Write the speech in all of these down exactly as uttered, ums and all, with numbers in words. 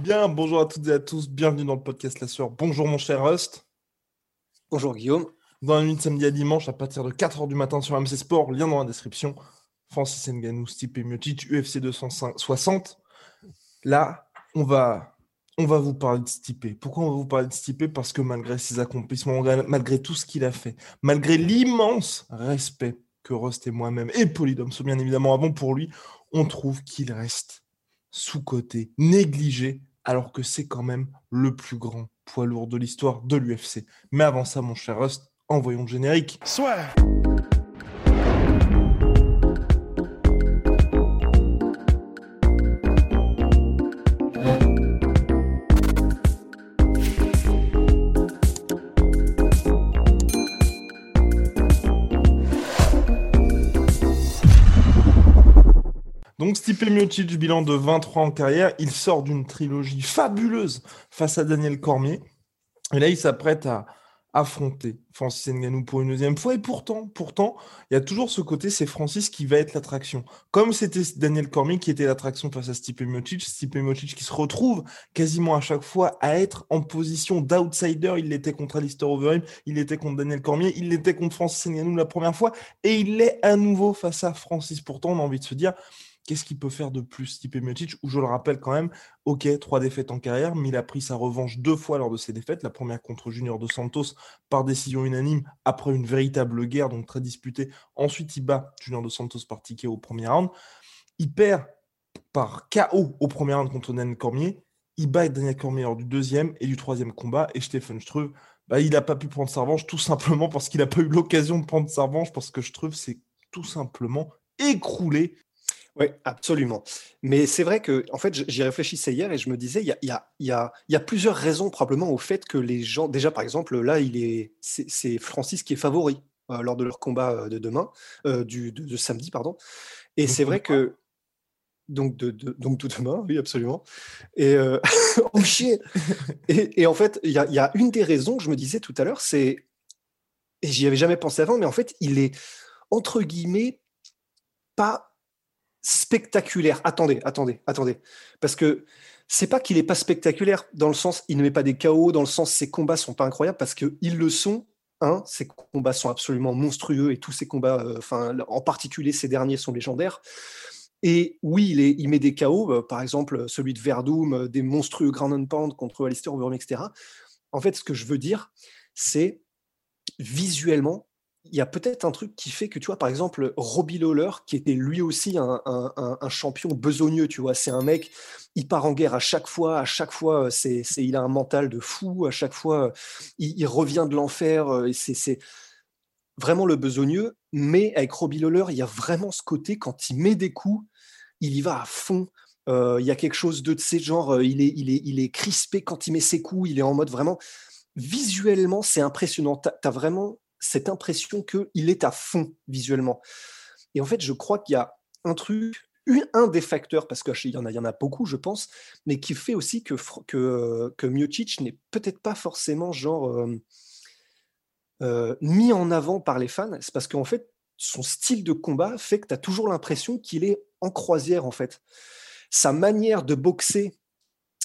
Bien, bonjour à toutes et à tous. Bienvenue dans le podcast La Sueur. Bonjour mon cher Rust. Bonjour Guillaume. Dans la nuit de samedi à dimanche, à partir de quatre heures du matin sur M C Sport, lien dans la description, Francis Ngannou, Stipe Miocic, U F C deux cent soixante. Là, on va, on va vous parler de Stipe. Pourquoi on va vous parler de Stipe ? Parce que malgré ses accomplissements, malgré tout ce qu'il a fait, malgré l'immense respect que Rust et moi-même, et Polydome, sont bien évidemment avons pour lui, on trouve qu'il reste sous-coté, négligé, alors que c'est quand même le plus grand poids lourd de l'histoire de l'U F C. Mais avant ça, mon cher Rust, envoyons le générique. Soit. Donc Stipe Miocic, bilan de vingt-trois en carrière, il sort d'une trilogie fabuleuse face à Daniel Cormier. Et là, il s'apprête à affronter Francis Ngannou pour une deuxième fois, et pourtant, pourtant, il y a toujours ce côté, c'est Francis qui va être l'attraction. Comme c'était Daniel Cormier qui était l'attraction face à Stipe Miocic, Stipe Miocic qui se retrouve quasiment à chaque fois à être en position d'outsider. Il l'était contre Alistair Overeem, il l'était contre Daniel Cormier, il l'était contre Francis Ngannou la première fois, et il l'est à nouveau face à Francis. Pourtant, on a envie de se dire, qu'est-ce qu'il peut faire de plus, Stipe Miocic, où je le rappelle quand même, ok, trois défaites en carrière, mais il a pris sa revanche deux fois lors de ses défaites, la première contre Junior dos Santos par décision unanime après une véritable guerre, donc très disputée. Ensuite, il bat Junior dos Santos par T K O au premier round. Il perd par K O au premier round contre Daniel Cormier. Il bat Daniel Cormier lors du deuxième et du troisième combat, et Stephen Struve, bah, il n'a pas pu prendre sa revanche, tout simplement parce qu'il n'a pas eu l'occasion de prendre sa revanche, parce que Struve s'est tout simplement écroulé. Oui, absolument. Mais c'est vrai que, en fait, j'y réfléchissais hier et je me disais, il y a, y a, y a, y a plusieurs raisons probablement au fait que les gens, déjà par exemple, là, il est, c'est, c'est Francis qui est favori euh, lors de leur combat de demain, euh, du de, de samedi, pardon. Et donc, c'est vrai que donc de, de donc de demain, oui, absolument. Et euh, oh chier. Et, et en fait, il y a, y a une des raisons que je me disais tout à l'heure, c'est, et j'y avais jamais pensé avant, mais en fait, il est entre guillemets pas spectaculaire. Attendez, attendez, attendez. Parce que c'est pas qu'il n'est pas spectaculaire dans le sens, il ne met pas des K O, dans le sens, ses combats sont pas incroyables, parce qu'ils le sont. Un, ses combats sont absolument monstrueux et tous ses combats, enfin, euh, en particulier ces derniers, sont légendaires. Et oui, il, est, il met des K O, euh, par exemple celui de Werdum, euh, des monstrueux ground and pound contre Alistair Overeem, et cetera. En fait, ce que je veux dire, c'est visuellement, il y a peut-être un truc qui fait que, tu vois, par exemple, Robbie Lawler, qui était lui aussi un, un, un, un champion besogneux, tu vois, c'est un mec, il part en guerre à chaque fois, à chaque fois, c'est, c'est, il a un mental de fou, à chaque fois, il, il revient de l'enfer, et c'est, c'est vraiment le besogneux. Mais avec Robbie Lawler, il y a vraiment ce côté, quand il met des coups, il y va à fond. Euh, il y a quelque chose de, tu sais, genre, il est, il est, il est crispé quand il met ses coups, il est en mode vraiment, visuellement, c'est impressionnant. T'as, t'as vraiment cette impression qu'il est à fond visuellement. Et en fait, je crois qu'il y a un truc, un des facteurs, parce qu'il y en a, il y en a beaucoup, je pense, mais qui fait aussi que, que, que Miocic n'est peut-être pas forcément genre euh, euh, mis en avant par les fans. C'est parce qu'en fait, son style de combat fait que tu as toujours l'impression qu'il est en croisière, en fait. Sa manière de boxer,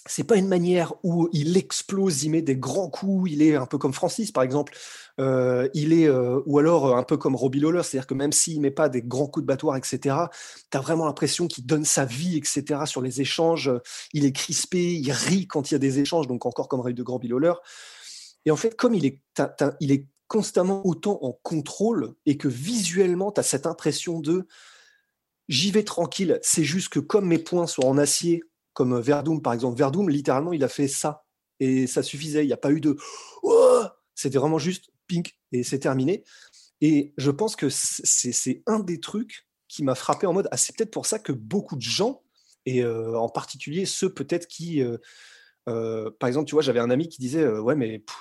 c'est pas une manière où il explose, il met des grands coups, il est un peu comme Francis par exemple, euh, il est euh, ou alors un peu comme Robbie Lawler, c'est-à-dire que même s'il met pas des grands coups de battoir, et cetera, t'as vraiment l'impression qu'il donne sa vie, et cetera, sur les échanges, il est crispé, il rit quand il y a des échanges, donc encore comme rêve de Robbie Lawler. Et en fait, comme il est, t'as, t'as, il est constamment autant en contrôle et que visuellement t'as cette impression de j'y vais tranquille, c'est juste que comme mes poings sont en acier, comme Werdum par exemple. Werdum, littéralement, il a fait ça et ça suffisait. Il n'y a pas eu de oh! C'était vraiment juste pink et c'est terminé. Et je pense que c'est, c'est un des trucs qui m'a frappé en mode ah, c'est peut-être pour ça que beaucoup de gens et euh, en particulier ceux peut-être qui, euh, euh, par exemple, tu vois, j'avais un ami qui disait euh, ouais mais pff,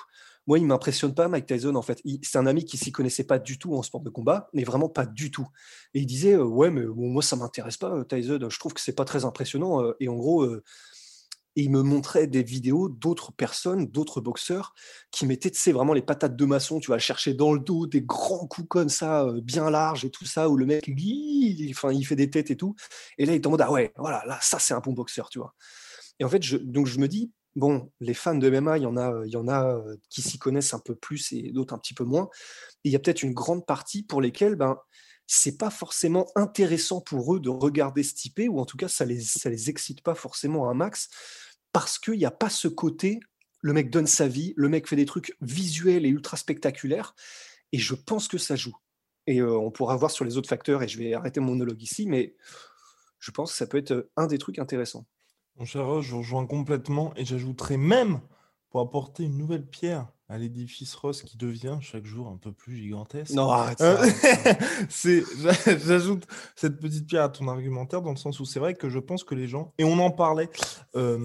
moi il m'impressionne pas Mike Tyson en fait. Il, c'est un ami qui s'y connaissait pas du tout en sport de combat, mais vraiment pas du tout. Et il disait euh, ouais mais bon, moi ça m'intéresse pas Tyson, je trouve que c'est pas très impressionnant. Et en gros euh, et il me montrait des vidéos d'autres personnes, d'autres boxeurs qui mettaient, tu sais, vraiment les patates de maçon, tu vas chercher dans le dos, des grands coups comme ça, euh, bien larges et tout ça, où le mec, il, enfin, il fait des têtes et tout. Et là, il est en mode, ah ouais, voilà, là, ça, c'est un bon boxeur, tu vois. Et en fait, je, donc, je me dis, bon, les fans de M M A, il y en a, il y en a euh, qui s'y connaissent un peu plus et d'autres un petit peu moins. Et il y a peut-être une grande partie pour lesquelles, ben, c'est pas forcément intéressant pour eux de regarder Stipe, ou en tout cas, ça les, ça les excite pas forcément à un max, parce qu'il n'y a pas ce côté, le mec donne sa vie, le mec fait des trucs visuels et ultra spectaculaires, et je pense que ça joue. Et euh, on pourra voir sur les autres facteurs, et je vais arrêter mon monologue ici, mais je pense que ça peut être un des trucs intéressants. Mon cher Roche, je rejoins complètement, et j'ajouterai même, pour apporter une nouvelle pierre à l'édifice Ross qui devient chaque jour un peu plus gigantesque. Non, arrête ça. Euh, c'est, j'ajoute cette petite pierre à ton argumentaire dans le sens où c'est vrai que je pense que les gens, et on en parlait, euh,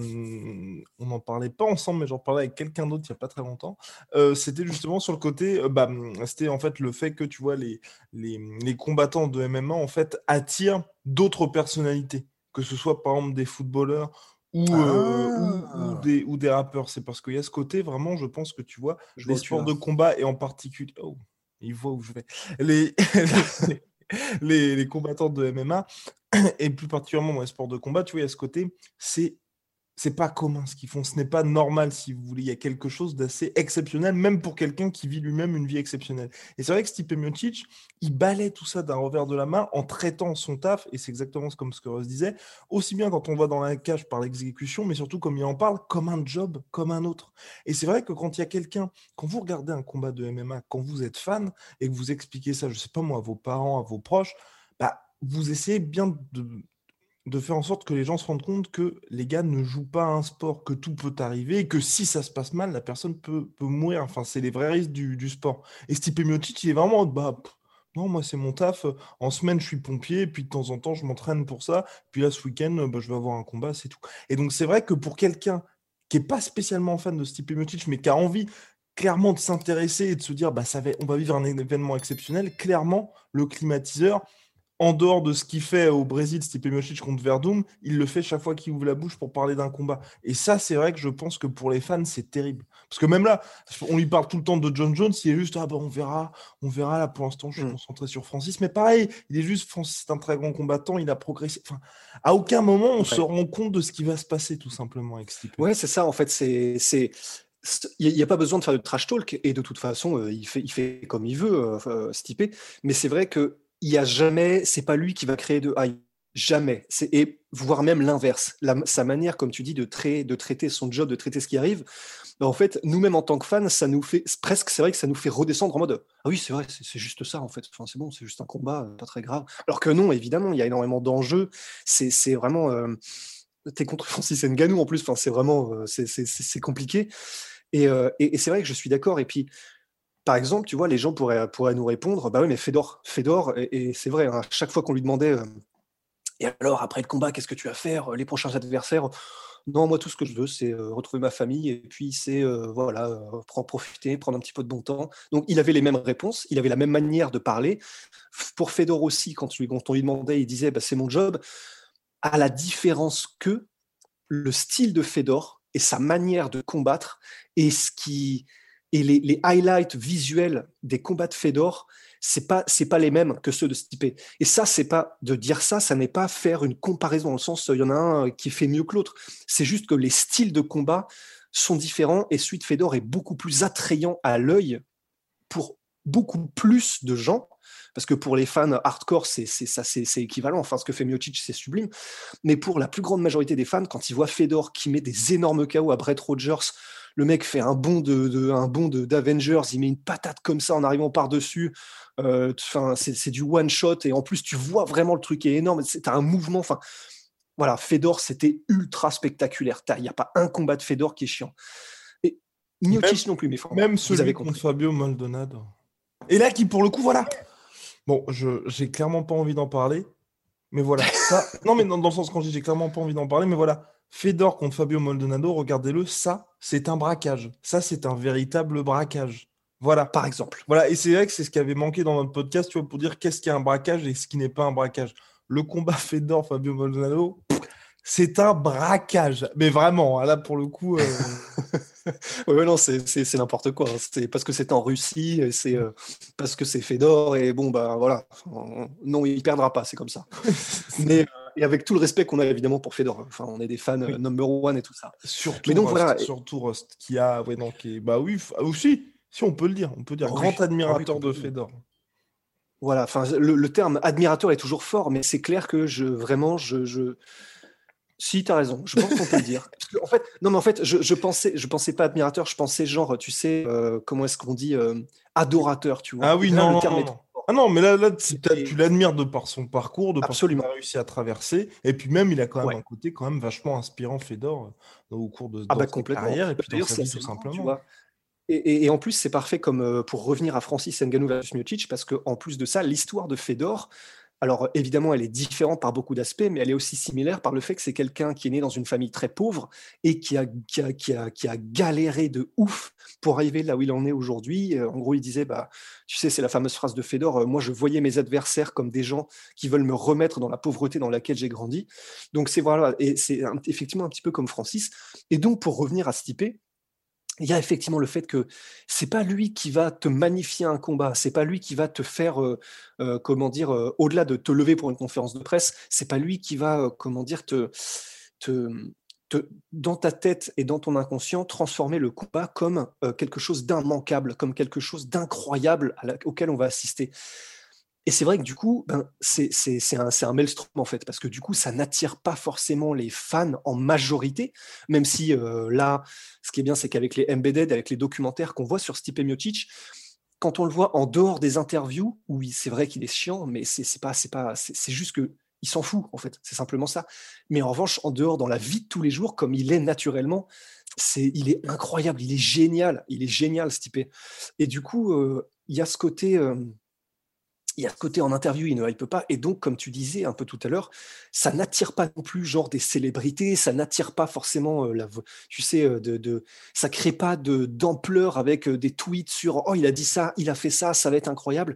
on n'en parlait pas ensemble, mais j'en parlais avec quelqu'un d'autre il n'y a pas très longtemps, euh, c'était justement sur le côté, euh, bah, c'était en fait le fait que tu vois, les, les, les combattants de M M A en fait attirent d'autres personnalités, que ce soit par exemple des footballeurs, Ou, ah. euh, ou, ou, des, ou des rappeurs. C'est parce qu'il y a ce côté, vraiment, je pense que tu vois, je les vois, sports de combat, et en particulier... Oh, il voit où je vais. Les, les, les, les combattants de M M A, et plus particulièrement dans les sports de combat, tu vois, il y a ce côté, c'est, c'est pas commun ce qu'ils font, ce n'est pas normal, si vous voulez. Il y a quelque chose d'assez exceptionnel, même pour quelqu'un qui vit lui-même une vie exceptionnelle. Et c'est vrai que Stipe Miocic, il balaie tout ça d'un revers de la main en traitant son taf, et c'est exactement comme ce que Ross disait, aussi bien quand on va dans la cage par l'exécution, mais surtout comme il en parle, comme un job, comme un autre. Et c'est vrai que quand il y a quelqu'un, quand vous regardez un combat de M M A, quand vous êtes fan, et que vous expliquez ça, je sais pas moi, à vos parents, à vos proches, bah, vous essayez bien de... de faire en sorte que les gens se rendent compte que les gars ne jouent pas à un sport, que tout peut arriver, et que si ça se passe mal, la personne peut, peut mourir. Enfin, c'est les vrais risques du, du sport. Et Stipe Miocic, il est vraiment, bah, pff, non, moi, c'est mon taf. En semaine, je suis pompier, puis de temps en temps, je m'entraîne pour ça. Puis là, ce week-end, bah, je vais avoir un combat, c'est tout. Et donc, c'est vrai que pour quelqu'un qui n'est pas spécialement fan de Stipe Miocic, mais qui a envie clairement de s'intéresser et de se dire, bah, ça va, on va vivre un événement exceptionnel, clairement, le climatiseur, en dehors de ce qu'il fait au Brésil, Stipe Miocic contre Werdum, il le fait chaque fois qu'il ouvre la bouche pour parler d'un combat. Et ça, c'est vrai que je pense que pour les fans, c'est terrible. Parce que même là, on lui parle tout le temps de John Jones, il est juste, ah ben on verra, on verra, là pour l'instant, je suis mmh. concentré sur Francis. Mais pareil, il est juste, Francis, c'est un très grand combattant, il a progressé. Enfin, à aucun moment, on ouais. se rend compte de ce qui va se passer, tout simplement, avec Stipe. Ouais, c'est ça, en fait, c'est... c'est... il n'y a pas besoin de faire de trash talk, et de toute façon, il fait, il fait comme il veut, euh, Stipe. Mais c'est vrai que il n'y a jamais, c'est pas lui qui va créer de hype, jamais, c'est, et voire même l'inverse, la, sa manière, comme tu dis, de, tra- de traiter son job, de traiter ce qui arrive, ben en fait, nous-mêmes en tant que fans, ça nous fait, c'est presque, c'est vrai que ça nous fait redescendre en mode, ah oui, c'est vrai, c'est, c'est juste ça en fait, enfin, c'est bon, c'est juste un combat, pas très grave, alors que non, évidemment, il y a énormément d'enjeux, c'est, c'est vraiment, euh, t'es contre Francis Ngannou en plus, enfin, c'est vraiment, euh, c'est, c'est, c'est, c'est compliqué, et, euh, et, et c'est vrai que je suis d'accord, et puis, par exemple, tu vois, les gens pourraient, pourraient nous répondre, bah oui, mais Fedor, Fedor, et, et c'est vrai, hein, chaque fois qu'on lui demandait, euh, et alors après le combat, qu'est-ce que tu vas faire, les prochains adversaires ? Non, moi, tout ce que je veux, c'est euh, retrouver ma famille, et puis c'est, euh, voilà, euh, profiter, prendre un petit peu de bon temps. Donc, il avait les mêmes réponses, il avait la même manière de parler. Pour Fedor aussi, quand, lui, quand on lui demandait, il disait, bah, c'est mon job, à la différence que le style de Fedor et sa manière de combattre et ce qui... Et les, les highlights visuels des combats de Fedor, c'est pas c'est pas les mêmes que ceux de Stipe. Et ça, c'est pas de dire ça, ça n'est pas faire une comparaison dans le sens il y en a un qui fait mieux que l'autre. C'est juste que les styles de combat sont différents et celui de Fedor est beaucoup plus attrayant à l'œil pour beaucoup plus de gens. Parce que pour les fans hardcore, c'est, c'est, ça, c'est, c'est équivalent. Enfin, ce que fait Miocic, c'est sublime. Mais pour la plus grande majorité des fans, quand ils voient Fedor qui met des énormes K O à Brett Rogers, le mec fait un bond, de, de, un bond de, d'Avengers, il met une patate comme ça en arrivant par-dessus. Euh, c'est, c'est du one-shot. Et en plus, tu vois vraiment le truc est énorme. C'est, t'as un mouvement. Enfin, voilà, Fedor, c'était ultra spectaculaire. Il n'y a pas un combat de Fedor qui est chiant. Et Miocic non plus, mais franchement, même celui contre Fabio Maldonado. Et là, qui pour le coup, voilà. Bon, je j'ai clairement pas envie d'en parler, Mais voilà, ça... non, mais dans, dans le sens, quand je dis, j'ai clairement pas envie d'en parler, mais voilà, Fedor contre Fabio Maldonado, regardez-le, ça, c'est un braquage. Ça, c'est un véritable braquage. Voilà, par exemple. Voilà, et c'est vrai que c'est ce qui avait manqué dans notre podcast, tu vois, pour dire qu'est-ce qui est un braquage et ce qui n'est pas un braquage. Le combat Fedor Fabio Maldonado, pff, c'est un braquage. Mais vraiment, là, pour le coup... Euh... ouais, ouais, non, c'est, c'est, c'est n'importe quoi. C'est parce que c'est en Russie, c'est euh, parce que c'est Fedor, et bon, ben bah, voilà. On... Non, il perdra pas, c'est comme ça. Mais... Et avec tout le respect qu'on a évidemment pour Fedor, enfin, on est des fans oui. number one et tout ça. Surtout, mais donc, Rust, voilà. surtout Rust, qui a, ouais, donc, et, bah oui, f... aussi, si on peut le dire, on peut dire, oh, grand oui. admirateur oh, oui. de Fedor. Voilà, enfin, le, le terme admirateur est toujours fort, mais c'est clair que je, vraiment, je, je... si t'as raison, je pense qu'on peut le dire. Parce que, en fait, non, mais en fait, je, je pensais, je pensais pas admirateur, je pensais genre, tu sais, euh, comment est-ce qu'on dit, euh, adorateur, tu vois. Ah oui, là, non, le terme non, non. Est... Ah non, mais là, là tu l'admires de par son parcours, de par ce qu'il a réussi à traverser. Et puis même, il a quand même ouais. un côté quand même vachement inspirant, Fedor, au cours de, de ah bah, sa carrière. Et puis d'ailleurs, c'est tout simplement. Et, et, et en plus, c'est parfait comme euh, pour revenir à Francis Ngannou versus Miocic, parce qu'en plus de ça, l'histoire de Fedor, alors évidemment, elle est différente par beaucoup d'aspects, mais elle est aussi similaire par le fait que c'est quelqu'un qui est né dans une famille très pauvre et qui a, qui a, qui a, qui a galéré de ouf pour arriver là où il en est aujourd'hui. En gros, il disait, bah, tu sais, c'est la fameuse phrase de Fedor, moi je voyais mes adversaires comme des gens qui veulent me remettre dans la pauvreté dans laquelle j'ai grandi. Donc c'est voilà, et c'est un, effectivement un petit peu comme Francis. Et donc pour revenir à Stipe, il y a effectivement le fait que c'est pas lui qui va te magnifier un combat, c'est pas lui qui va te faire, euh, euh, comment dire, euh, au-delà de te lever pour une conférence de presse, c'est pas lui qui va, euh, comment dire, te, te, te, dans ta tête et dans ton inconscient, transformer le combat comme euh, quelque chose d'immanquable, comme quelque chose d'incroyable à la, auquel on va assister. Et c'est vrai que du coup, ben, c'est, c'est, c'est, un, c'est un maelstrom en fait, parce que du coup, ça n'attire pas forcément les fans en majorité, même si euh, là, ce qui est bien, c'est qu'avec les embedded, avec les documentaires qu'on voit sur Stipe Miocic, quand on le voit en dehors des interviews, oui, c'est vrai qu'il est chiant, mais c'est, c'est, pas, c'est, pas, c'est, c'est juste que il s'en fout en fait, c'est simplement ça. Mais en revanche, en dehors, dans la vie de tous les jours, comme il est naturellement, c'est, il est incroyable, il est génial, il est génial Stipe. Et du coup, euh, il y a ce côté... Euh, Il y a ce côté en interview, il ne hype pas. Et donc, comme tu disais un peu tout à l'heure, ça n'attire pas non plus genre des célébrités, ça n'attire pas forcément, euh, la, tu sais, de, de, ça ne crée pas de, d'ampleur avec des tweets sur « Oh, il a dit ça, il a fait ça, ça va être incroyable ».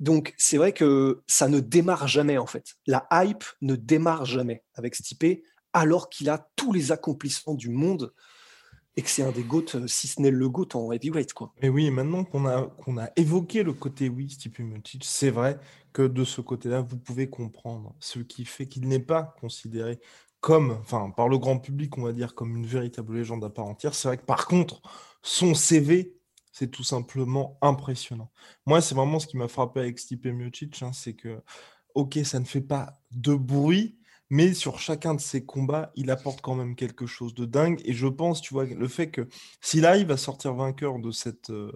Donc, c'est vrai que ça ne démarre jamais, en fait. La hype ne démarre jamais avec Stipe, alors qu'il a tous les accomplissements du monde et que c'est un des GOAT, si ce n'est le GOAT en heavyweight, quoi. Mais oui, maintenant qu'on a, qu'on a évoqué le côté, oui, Stipe Miocic, c'est vrai que de ce côté-là, vous pouvez comprendre ce qui fait qu'il n'est pas considéré comme, enfin, par le grand public, on va dire, comme une véritable légende à part entière. C'est vrai que, par contre, son C V... c'est tout simplement impressionnant. Moi, c'est vraiment ce qui m'a frappé avec Stipe Miocic, hein, c'est que, ok, ça ne fait pas de bruit, mais sur chacun de ses combats, il apporte quand même quelque chose de dingue. Et je pense, tu vois, le fait que s'il arrive à sortir vainqueur de cette euh,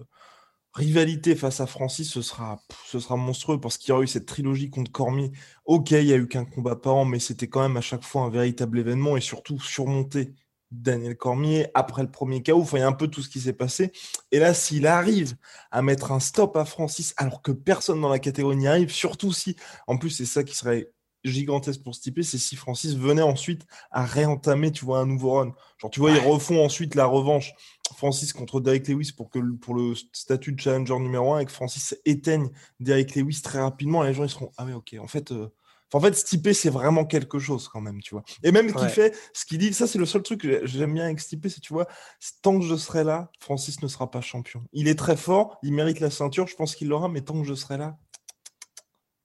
rivalité face à Francis, ce sera, ce sera monstrueux, parce qu'il y aura eu cette trilogie contre Cormier. Ok, il n'y a eu qu'un combat par an, mais c'était quand même à chaque fois un véritable événement, et surtout surmonté Daniel Cormier, après le premier K O, enfin, il y a un peu tout ce qui s'est passé. Et là, s'il arrive à mettre un stop à Francis, alors que personne dans la catégorie n'y arrive, surtout si, en plus, c'est ça qui serait gigantesque pour Stipe, c'est si Francis venait ensuite à réentamer, tu vois, un nouveau run. Genre, tu vois, ouais. Ils refont ensuite la revanche Francis contre Derek Lewis pour, que, pour le statut de challenger numéro un, et que Francis éteigne Derek Lewis très rapidement. Et les gens, ils seront « Ah ouais, ok, en fait… Euh, » En fait, Stipe, c'est vraiment quelque chose quand même, tu vois. Et même ouais. Qu'il fait ce qu'il dit, ça, c'est le seul truc que j'aime bien avec Stipe, c'est, tu vois, tant que je serai là, Francis ne sera pas champion. Il est très fort, il mérite la ceinture, je pense qu'il l'aura, mais tant que je serai là,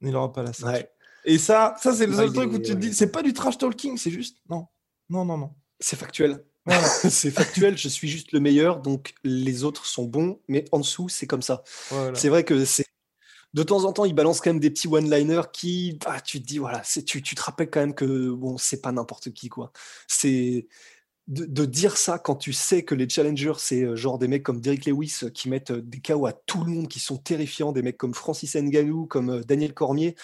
il n'aura pas la ceinture. Ouais. Et ça, ça c'est le seul ouais, truc où tu te dis, c'est pas du trash talking, c'est juste, non, non, non, non. C'est factuel. Voilà. C'est factuel, je suis juste le meilleur, donc les autres sont bons, mais en dessous, c'est comme ça. Voilà. C'est vrai que c'est... de temps en temps, ils balancent quand même des petits one-liners qui, ah, tu te dis, voilà, c'est... Tu, tu te rappelles quand même que bon, c'est pas n'importe qui, quoi. C'est... De, de dire ça quand tu sais que les challengers, c'est genre des mecs comme Derek Lewis qui mettent des K O à tout le monde, qui sont terrifiants, des mecs comme Francis Ngannou, comme Daniel Cormier,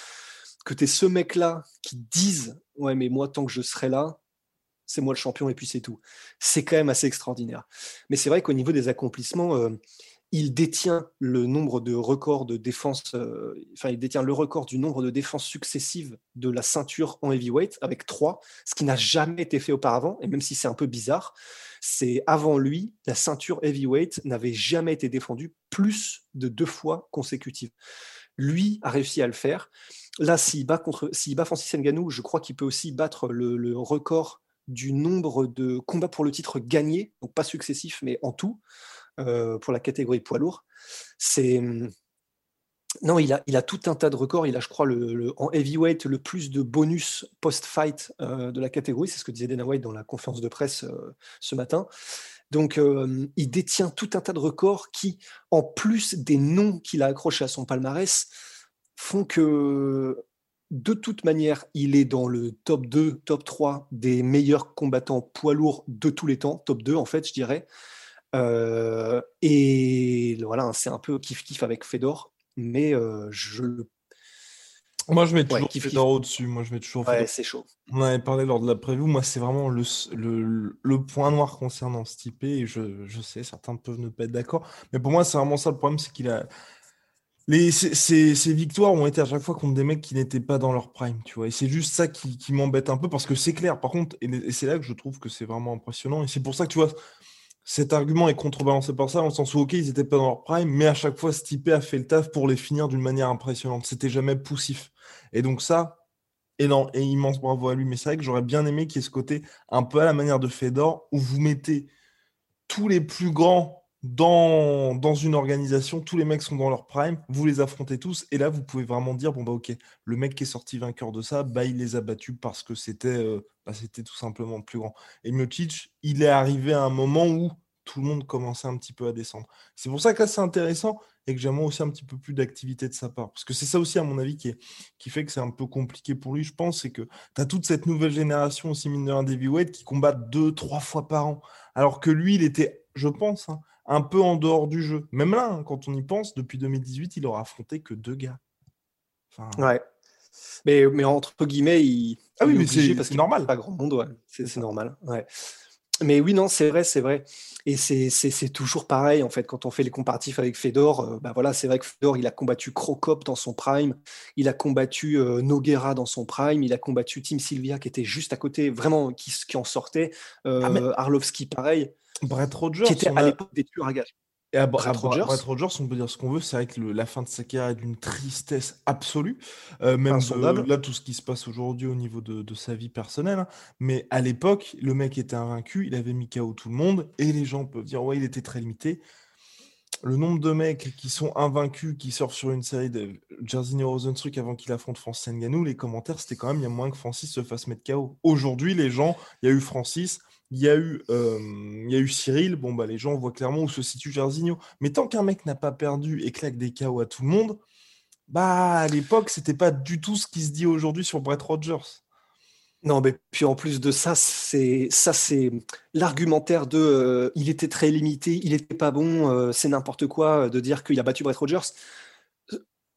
que t'es ce mec-là qui disent « Ouais, mais moi, tant que je serai là, c'est moi le champion et puis c'est tout. » C'est quand même assez extraordinaire. Mais c'est vrai qu'au niveau des accomplissements, euh, il détient le nombre de records de défense, euh, enfin, il détient le record du nombre de défenses successives de la ceinture en heavyweight avec trois, ce qui n'a jamais été fait auparavant. Et même si c'est un peu bizarre, c'est avant lui, la ceinture heavyweight n'avait jamais été défendue plus de deux fois consécutives. Lui a réussi à le faire. Là, s'il bat, contre, s'il bat Francis Ngannou, je crois qu'il peut aussi battre le, le record du nombre de combats pour le titre gagnés, donc pas successifs, mais en tout, euh, pour la catégorie poids lourd. C'est... Non, il a, il a tout un tas de records. Il a, je crois, le, le, en heavyweight, le plus de bonus post-fight euh, de la catégorie. C'est ce que disait Dana White dans la conférence de presse euh, ce matin. Donc, euh, il détient tout un tas de records qui, en plus des noms qu'il a accrochés à son palmarès, font que, de toute manière, il est dans le top deux, top trois des meilleurs combattants poids lourds de tous les temps. Top deux, en fait, je dirais. Euh, et voilà, c'est un peu kiff-kiff avec Fedor. Mais euh, je... Moi, je mets toujours ouais, kiff, Fedor kiff. Au-dessus. Moi, je mets toujours ouais, Fedor. C'est chaud. On en avait parlé lors de la preview. Moi, c'est vraiment le, le, le point noir concernant Stipe. Et je, je sais, certains peuvent ne pas être d'accord. Mais pour moi, c'est vraiment ça le problème, c'est qu'il a... Les, ces, ces, ces victoires ont été à chaque fois contre des mecs qui n'étaient pas dans leur prime, tu vois. Et c'est juste ça qui, qui m'embête un peu, parce que c'est clair, par contre, et, et c'est là que je trouve que c'est vraiment impressionnant. Et c'est pour ça que, tu vois, cet argument est contrebalancé par ça, dans le sens où, ok, ils n'étaient pas dans leur prime, mais à chaque fois, Stipe a fait le taf pour les finir d'une manière impressionnante. C'était jamais poussif. Et donc ça, énorme et immense bravo à lui. Mais c'est vrai que j'aurais bien aimé qu'il y ait ce côté un peu à la manière de Fedor, où vous mettez tous les plus grands Dans, dans une organisation, tous les mecs sont dans leur prime, vous les affrontez tous, et là, vous pouvez vraiment dire, bon, bah, ok, le mec qui est sorti vainqueur de ça, bah, il les a battus parce que c'était, euh, bah, c'était tout simplement plus grand. Et Miocic, il est arrivé à un moment où tout le monde commençait un petit peu à descendre. C'est pour ça que là, c'est intéressant et que j'aimerais aussi un petit peu plus d'activité de sa part. Parce que c'est ça aussi, à mon avis, qui, est, qui fait que c'est un peu compliqué pour lui, je pense, c'est que tu as toute cette nouvelle génération aussi, mine de rien, heavyweight qui combat deux, trois fois par an, alors que lui, il était, je pense, hein, un peu en dehors du jeu. Même là, hein, quand on y pense, depuis deux mille dix-huit, il aura affronté que deux gars. Enfin... Ouais. Mais, mais entre guillemets, il... Ah oui, il mais c'est, parce c'est normal. Pas grand monde, ouais. C'est, c'est normal, ouais. Mais oui, non, c'est vrai, c'est vrai. Et c'est, c'est, c'est toujours pareil, en fait, quand on fait les comparatifs avec Fedor, euh, bah voilà, c'est vrai que Fedor, il a combattu Crocop dans son prime, il a combattu euh, Noguera dans son prime, il a combattu Tim Sylvia, qui était juste à côté, vraiment, qui, qui en sortait. Euh, ah, mais... Arlovski, pareil. Brett Rogers, qui était à a... l'époque des tueurs à gages. Et à Brett, Brett, Rogers. Brett Rogers, on peut dire ce qu'on veut, c'est vrai que le, la fin de sa carrière est d'une tristesse absolue, euh, même de, là tout ce qui se passe aujourd'hui au niveau de, de sa vie personnelle, hein. Mais à l'époque, le mec était invaincu, il avait mis K O tout le monde, et les gens peuvent dire, ouais, il était très limité. Le nombre de mecs qui sont invaincus, qui sortent sur une série de Jairzinho Rozenstruik avant qu'il affronte Francis Ngannou, les commentaires, c'était quand même, il y a moins que Francis se fasse mettre K O. Aujourd'hui, les gens, il y a eu Francis... Il y, a eu, euh, il y a eu Cyril, bon bah les gens voient clairement où se situe Jairzinho. Mais tant qu'un mec n'a pas perdu et claque des K O à tout le monde, bah à l'époque, c'était pas du tout ce qui se dit aujourd'hui sur Brett Rogers. Non, mais puis en plus de ça, c'est, ça, c'est l'argumentaire de euh, il était très limité, il était pas bon, euh, c'est n'importe quoi de dire qu'il a battu Brett Rogers.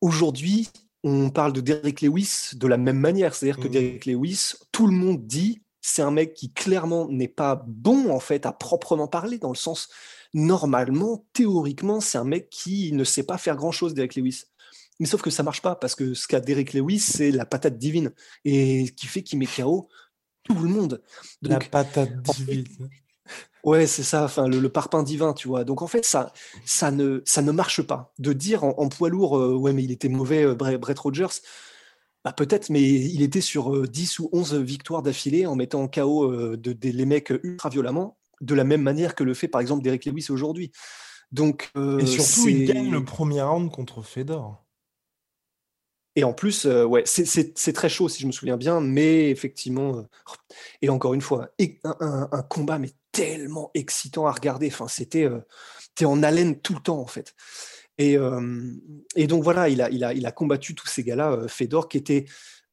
Aujourd'hui, on parle de Derek Lewis de la même manière, c'est-à-dire mmh. que Derek Lewis, tout le monde dit c'est un mec qui clairement n'est pas bon en fait à proprement parler, dans le sens normalement, théoriquement, c'est un mec qui ne sait pas faire grand chose, Derek Lewis. Mais sauf que ça marche pas, parce que ce qu'a Derek Lewis, c'est la patate divine, et qui fait qu'il met K O tout le monde. Donc, la patate divine. Ouais, c'est ça, enfin le, le parpaing divin, tu vois. Donc en fait, ça, ça ne, ça ne marche pas. De dire en, en poids lourd, euh, ouais mais il était mauvais, euh, Brett Rogers. Bah peut-être, mais il était sur dix ou onze victoires d'affilée en mettant en K O euh, de, de, les mecs ultra violemment, de la même manière que le fait par exemple Derek Lewis aujourd'hui. Donc, euh, et surtout, c'est... il gagne le premier round contre Fedor. Et en plus, euh, ouais, c'est, c'est, c'est très chaud si je me souviens bien, mais effectivement, euh, et encore une fois, un, un, un combat mais tellement excitant à regarder. Enfin, c'était, euh, t'es en haleine tout le temps, en fait. Et, euh, et donc, voilà, il a, il a, il a combattu tous ces gars-là, euh, Fedor, qui étaient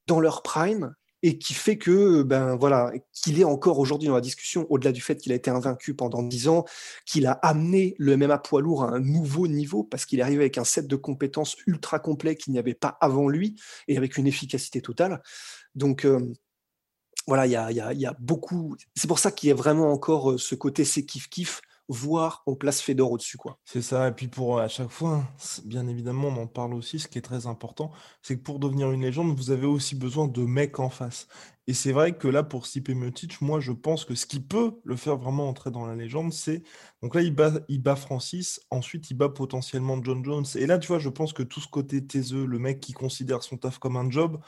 dans leur prime et qui fait que, ben voilà, qu'il est encore aujourd'hui dans la discussion, au-delà du fait qu'il a été invaincu pendant dix ans, qu'il a amené le M M A poids lourd à un nouveau niveau, parce qu'il est arrivé avec un set de compétences ultra complet qu'il n'y avait pas avant lui, et avec une efficacité totale. Donc, euh, voilà, il y a, y, a, y a beaucoup... C'est pour ça qu'il y a vraiment encore ce côté « c'est kiff-kiff », voire on place Fedor au-dessus, quoi. C'est ça, et puis pour à chaque fois, bien évidemment, on en parle aussi, ce qui est très important, c'est que pour devenir une légende, vous avez aussi besoin de mecs en face. Et c'est vrai que là, pour Stipe Miocic, moi, je pense que ce qui peut le faire vraiment entrer dans la légende, c'est... Donc là, il bat, il bat Francis, ensuite, il bat potentiellement John Jones. Et là, tu vois, je pense que tout ce côté taiseux, le mec qui considère son taf comme un job,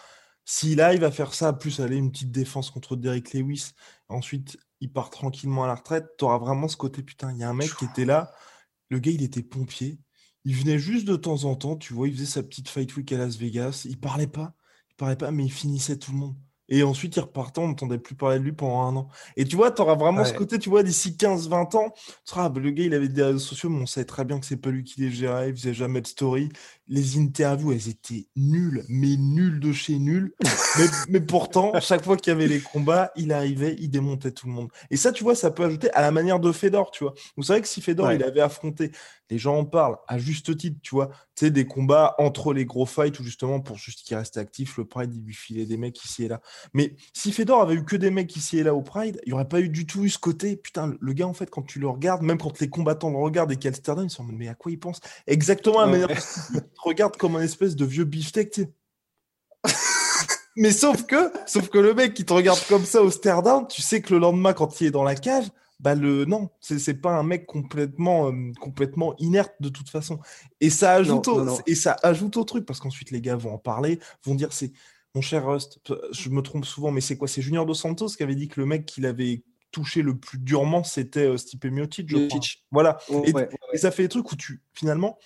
s'il arrive à faire ça, plus aller une petite défense contre Derek Lewis, ensuite... il part tranquillement à la retraite, t'auras vraiment ce côté, putain, il y a un mec qui était là, le gars, il était pompier, il venait juste de temps en temps, tu vois, il faisait sa petite fight week à Las Vegas, il parlait pas, il parlait pas, mais il finissait tout le monde. Et ensuite, il repartait, on n'entendait plus parler de lui pendant un an. Et tu vois, t'auras vraiment ouais. ce côté, tu vois, d'ici quinze vingt ans, tu seras, le gars, il avait des réseaux sociaux, mais on savait très bien que c'est pas lui qui les gérait, il faisait jamais de story. Les interviews, elles étaient nulles, mais nulles de chez nulles. mais, mais pourtant, chaque fois qu'il y avait les combats, il arrivait, il démontait tout le monde. Et ça, tu vois, ça peut ajouter à la manière de Fedor, tu vois. Vous savez que si Fedor, ouais. il avait affronté, les gens en parlent, à juste titre, tu vois, tu sais, des combats entre les gros fights, ou justement, pour juste qu'il reste actif, le Pride, il lui filait des mecs ici et là. Mais si Fedor avait eu que des mecs ici et là au Pride, il n'y aurait pas eu du tout eu ce côté. Putain, le gars, en fait, quand tu le regardes, même quand les combattants le regardent et qu'Alsterdam, ils se disent, mais à quoi il pense? Exactement à la manière ouais. de... regarde comme un espèce de vieux beefsteak, tu sais. Mais sauf que, sauf que le mec qui te regarde comme ça au stare down, tu sais que le lendemain, quand il est dans la cave, bah le non, c'est, c'est pas un mec complètement, euh, complètement inerte de toute façon. Et ça ajoute, non, au, non, non. et ça ajoute au truc, parce qu'ensuite les gars vont en parler, vont dire c'est mon cher Rust, je me trompe souvent, mais c'est quoi, c'est Junior dos Santos qui avait dit que le mec qu'il avait touché le plus durement, c'était euh, Stipe Miocic, je crois. Voilà. Oh, et, ouais, ouais. et ça fait des trucs où tu finalement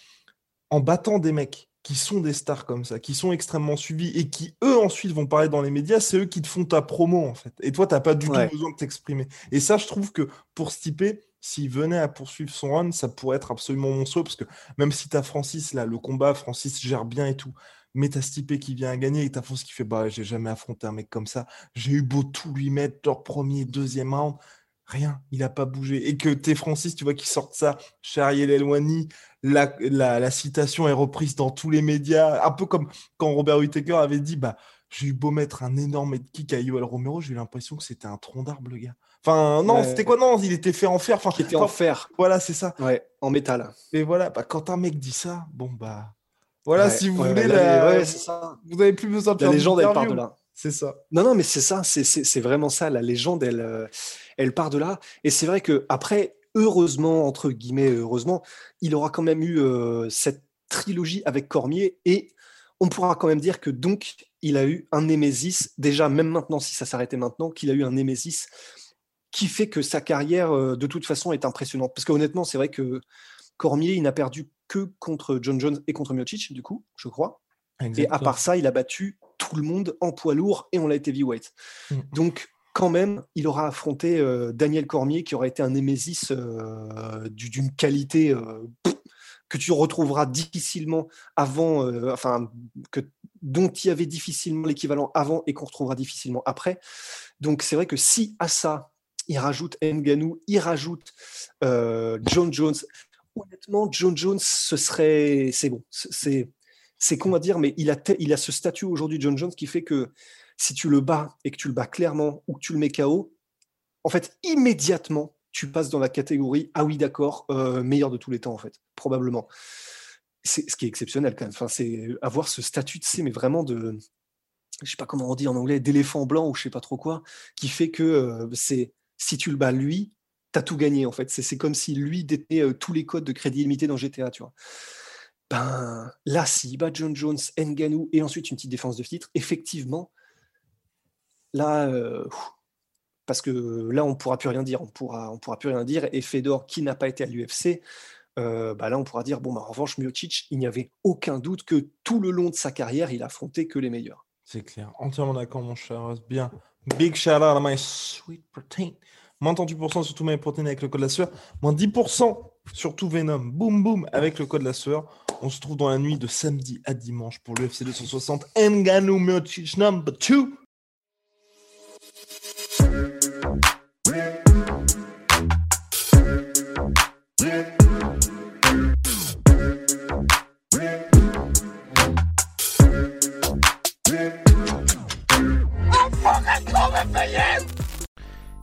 en battant des mecs qui sont des stars comme ça, qui sont extrêmement suivis et qui, eux, ensuite, vont parler dans les médias, c'est eux qui te font ta promo, en fait. Et toi, tu n'as pas du ouais. tout besoin de t'exprimer. Et ça, je trouve que pour Stipe, s'il venait à poursuivre son run, ça pourrait être absolument monstrueux, parce que même si tu as Francis, là, le combat, Francis gère bien et tout, mais tu as Stipe qui vient à gagner et tu as Francis qui fait « bah, j'ai jamais affronté un mec comme ça, j'ai eu beau tout lui mettre, leur premier, deuxième round, rien, il n'a pas bougé. » Et que t'es Francis, tu vois, qui sortent ça, Chariel Elwani, La, la, la citation est reprise dans tous les médias, un peu comme quand Robert Whitaker avait dit bah, j'ai eu beau mettre un énorme head kick à Yoel Romero, j'ai eu l'impression que c'était un tronc d'arbre, le gars. Enfin, non, ouais. c'était quoi Non, il était fait en fer. Enfin, il était en fer. Voilà, c'est ça. Ouais, en métal. Et voilà, bah, quand un mec dit ça, bon, bah. Voilà, ouais, si vous ouais, voulez, la... ouais, c'est ça. Vous n'avez plus besoin de la faire légende, elle part de là. C'est ça. Non, non, mais c'est ça, c'est, c'est, c'est vraiment ça. La légende, elle, elle part de là. Et c'est vrai qu'après, heureusement, entre guillemets, heureusement, il aura quand même eu euh, cette trilogie avec Cormier, et on pourra quand même dire que donc il a eu un némésis, déjà même maintenant, si ça s'arrêtait maintenant, qu'il a eu un némésis qui fait que sa carrière euh, de toute façon est impressionnante, parce qu'honnêtement c'est vrai que Cormier, il n'a perdu que contre John Jones et contre Miocic, du coup, je crois. Exactement. Et à part ça, il a battu tout le monde en poids lourd et on l'a été heavyweight. Mmh. Donc quand même, il aura affronté euh, Daniel Cormier, qui aura été un némésis euh, d'une qualité euh, pff, que tu retrouveras difficilement avant, euh, enfin, que, dont il y avait difficilement l'équivalent avant et qu'on retrouvera difficilement après. Donc, c'est vrai que si à ça, il rajoute Ngannou, il rajoute euh, John Jones, honnêtement, John Jones, ce serait... C'est bon, c'est, c'est con à dire, mais il a, te, il a ce statut aujourd'hui, John Jones, qui fait que si tu le bats et que tu le bats clairement ou que tu le mets K O, en fait, immédiatement, tu passes dans la catégorie « ah oui, d'accord, euh, meilleur de tous les temps, en fait, probablement ». C'est ce qui est exceptionnel, quand même. Enfin, c'est avoir ce statut, tu sais, mais vraiment de... Je ne sais pas comment on dit en anglais, d'éléphant blanc ou je ne sais pas trop quoi, qui fait que euh, c'est, si tu le bats, lui, tu as tout gagné, en fait. C'est, c'est comme si lui détenait euh, tous les codes de crédit illimité dans G T A, tu vois. Ben, là, s'il bat John Jones, Ngannou et ensuite une petite défense de titre, effectivement... Là, euh, parce que là, on ne pourra plus rien dire. On pourra, on pourra plus rien dire. Et Fedor, qui n'a pas été à l'U F C, euh, bah là, on pourra dire, bon, bah, en revanche, Miocic, il n'y avait aucun doute que tout le long de sa carrière, il affrontait que les meilleurs. C'est clair. Entièrement d'accord, mon cher. Bien. Big shout out à my sweet protein. moins trente-huit pour cent sur tout Myprotein avec le code la sueur, moins dix pour cent sur tout Venom, boum boum, avec le code la sueur. On se trouve dans la nuit de samedi à dimanche pour l'U F C deux cent soixante Ngannou Miocic number two.